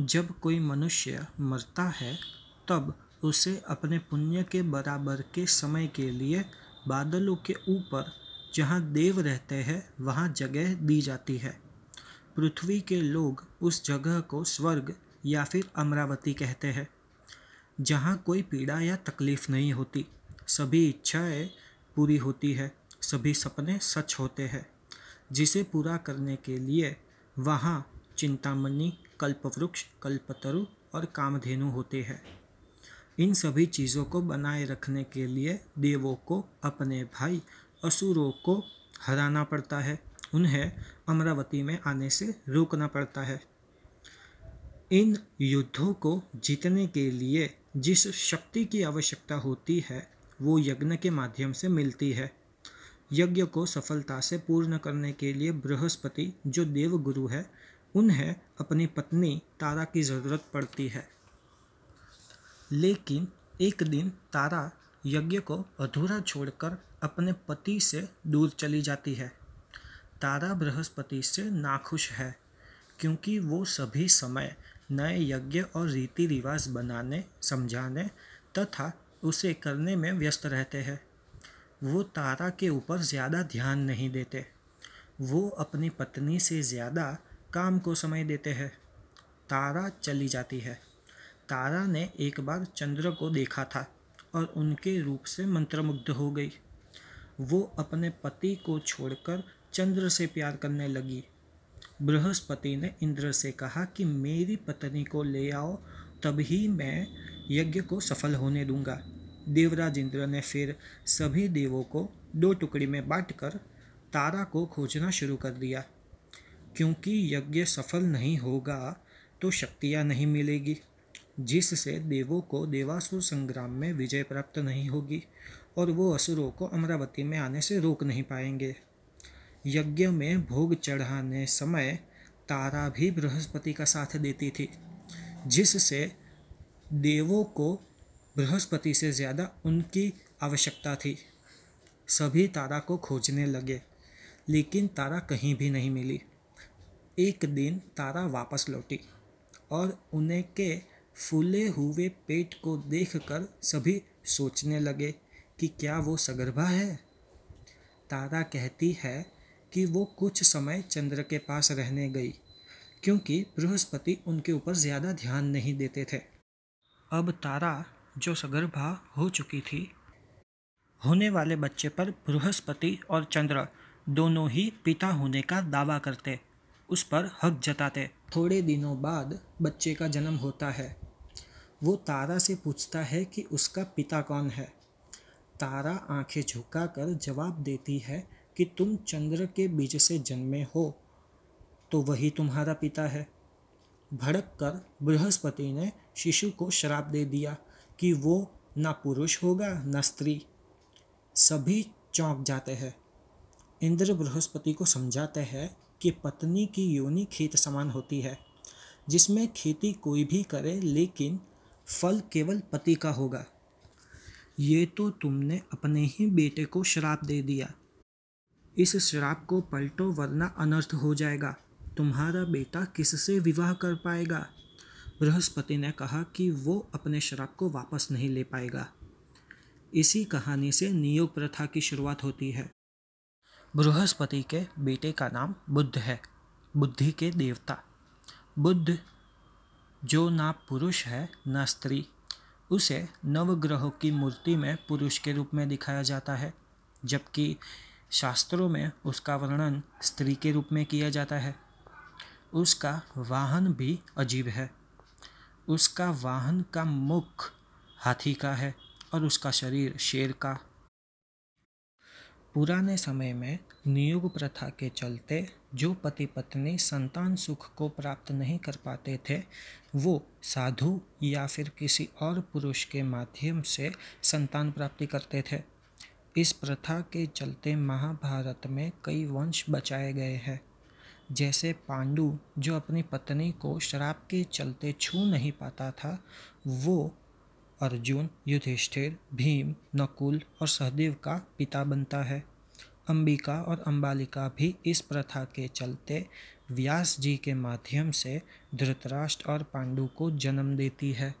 जब कोई मनुष्य मरता है तब उसे अपने पुण्य के बराबर के समय के लिए बादलों के ऊपर जहाँ देव रहते हैं वहाँ जगह दी जाती है। पृथ्वी के लोग उस जगह को स्वर्ग या फिर अमरावती कहते हैं, जहाँ कोई पीड़ा या तकलीफ नहीं होती, सभी इच्छाएं पूरी होती है, सभी सपने सच होते हैं, जिसे पूरा करने के लिए वहाँ चिंतामणि, कल्पवृक्ष, कल्पतरु और कामधेनु होते हैं। इन सभी चीज़ों को बनाए रखने के लिए देवों को अपने भाई असुरों को हराना पड़ता है, उन्हें अमरावती में आने से रोकना पड़ता है। इन युद्धों को जीतने के लिए जिस शक्ति की आवश्यकता होती है वो यज्ञ के माध्यम से मिलती है। यज्ञ को सफलता से पूर्ण करने के लिए बृहस्पति, जो देवगुरु है, उन्हें अपनी पत्नी तारा की ज़रूरत पड़ती है। लेकिन एक दिन तारा यज्ञ को अधूरा छोड़कर अपने पति से दूर चली जाती है। तारा बृहस्पति से नाखुश है क्योंकि वो सभी समय नए यज्ञ और रीति रिवाज बनाने, समझाने तथा उसे करने में व्यस्त रहते हैं। वो तारा के ऊपर ज़्यादा ध्यान नहीं देते, वो अपनी पत्नी से ज़्यादा काम को समय देते हैं। तारा चली जाती है। तारा ने एक बार चंद्र को देखा था और उनके रूप से मंत्रमुग्ध हो गई। वो अपने पति को छोड़कर चंद्र से प्यार करने लगी। बृहस्पति ने इंद्र से कहा कि मेरी पत्नी को ले आओ, तभी मैं यज्ञ को सफल होने दूंगा। देवराज इंद्र ने फिर सभी देवों को दो टुकड़ी में बांटकर तारा को खोजना शुरू कर दिया, क्योंकि यज्ञ सफल नहीं होगा तो शक्तियाँ नहीं मिलेगी, जिससे देवों को देवासुर संग्राम में विजय प्राप्त नहीं होगी और वो असुरों को अमरावती में आने से रोक नहीं पाएंगे। यज्ञ में भोग चढ़ाने समय तारा भी बृहस्पति का साथ देती थी, जिससे देवों को बृहस्पति से ज़्यादा उनकी आवश्यकता थी। सभी तारा को खोजने लगे, लेकिन तारा कहीं भी नहीं मिली। एक दिन तारा वापस लौटी और उन्हें के फूले हुए पेट को देखकर सभी सोचने लगे कि क्या वो सगर्भा है। तारा कहती है कि वो कुछ समय चंद्र के पास रहने गई क्योंकि बृहस्पति उनके ऊपर ज़्यादा ध्यान नहीं देते थे। अब तारा, जो सगर्भा हो चुकी थी, होने वाले बच्चे पर बृहस्पति और चंद्र दोनों ही पिता होने का दावा करते, उस पर हक जताते। थोड़े दिनों बाद बच्चे का जन्म होता है। वो तारा से पूछता है कि उसका पिता कौन है। तारा आंखें झुकाकर जवाब देती है कि तुम चंद्र के बीज से जन्मे हो तो वही तुम्हारा पिता है। भड़क कर बृहस्पति ने शिशु को श्राप दे दिया कि वो ना पुरुष होगा ना स्त्री। सभी चौंक जाते हैं। इंद्र बृहस्पति को समझाते हैं कि पत्नी की योनि खेत समान होती है, जिसमें खेती कोई भी करे लेकिन फल केवल पति का होगा। ये तो तुमने अपने ही बेटे को श्राप दे दिया, इस श्राप को पलटो वरना अनर्थ हो जाएगा। तुम्हारा बेटा किससे विवाह कर पाएगा? बृहस्पति ने कहा कि वो अपने श्राप को वापस नहीं ले पाएगा। इसी कहानी से नियोग प्रथा की शुरुआत होती है। बृहस्पति के बेटे का नाम बुध है, बुद्धि के देवता। बुध, जो ना पुरुष है ना स्त्री, उसे नवग्रहों की मूर्ति में पुरुष के रूप में दिखाया जाता है, जबकि शास्त्रों में उसका वर्णन स्त्री के रूप में किया जाता है। उसका वाहन भी अजीब है। उसका वाहन का मुख हाथी का है और उसका शरीर शेर का। पुराने समय में नियोग प्रथा के चलते जो पति पत्नी संतान सुख को प्राप्त नहीं कर पाते थे, वो साधु या फिर किसी और पुरुष के माध्यम से संतान प्राप्ति करते थे। इस प्रथा के चलते महाभारत में कई वंश बचाए गए हैं, जैसे पांडु, जो अपनी पत्नी को श्राप के चलते छू नहीं पाता था, वो अर्जुन, युधिष्ठिर, भीम, नकुल और सहदेव का पिता बनता है। अम्बिका और अम्बालिका भी इस प्रथा के चलते व्यास जी के माध्यम से धृतराष्ट्र और पांडु को जन्म देती है।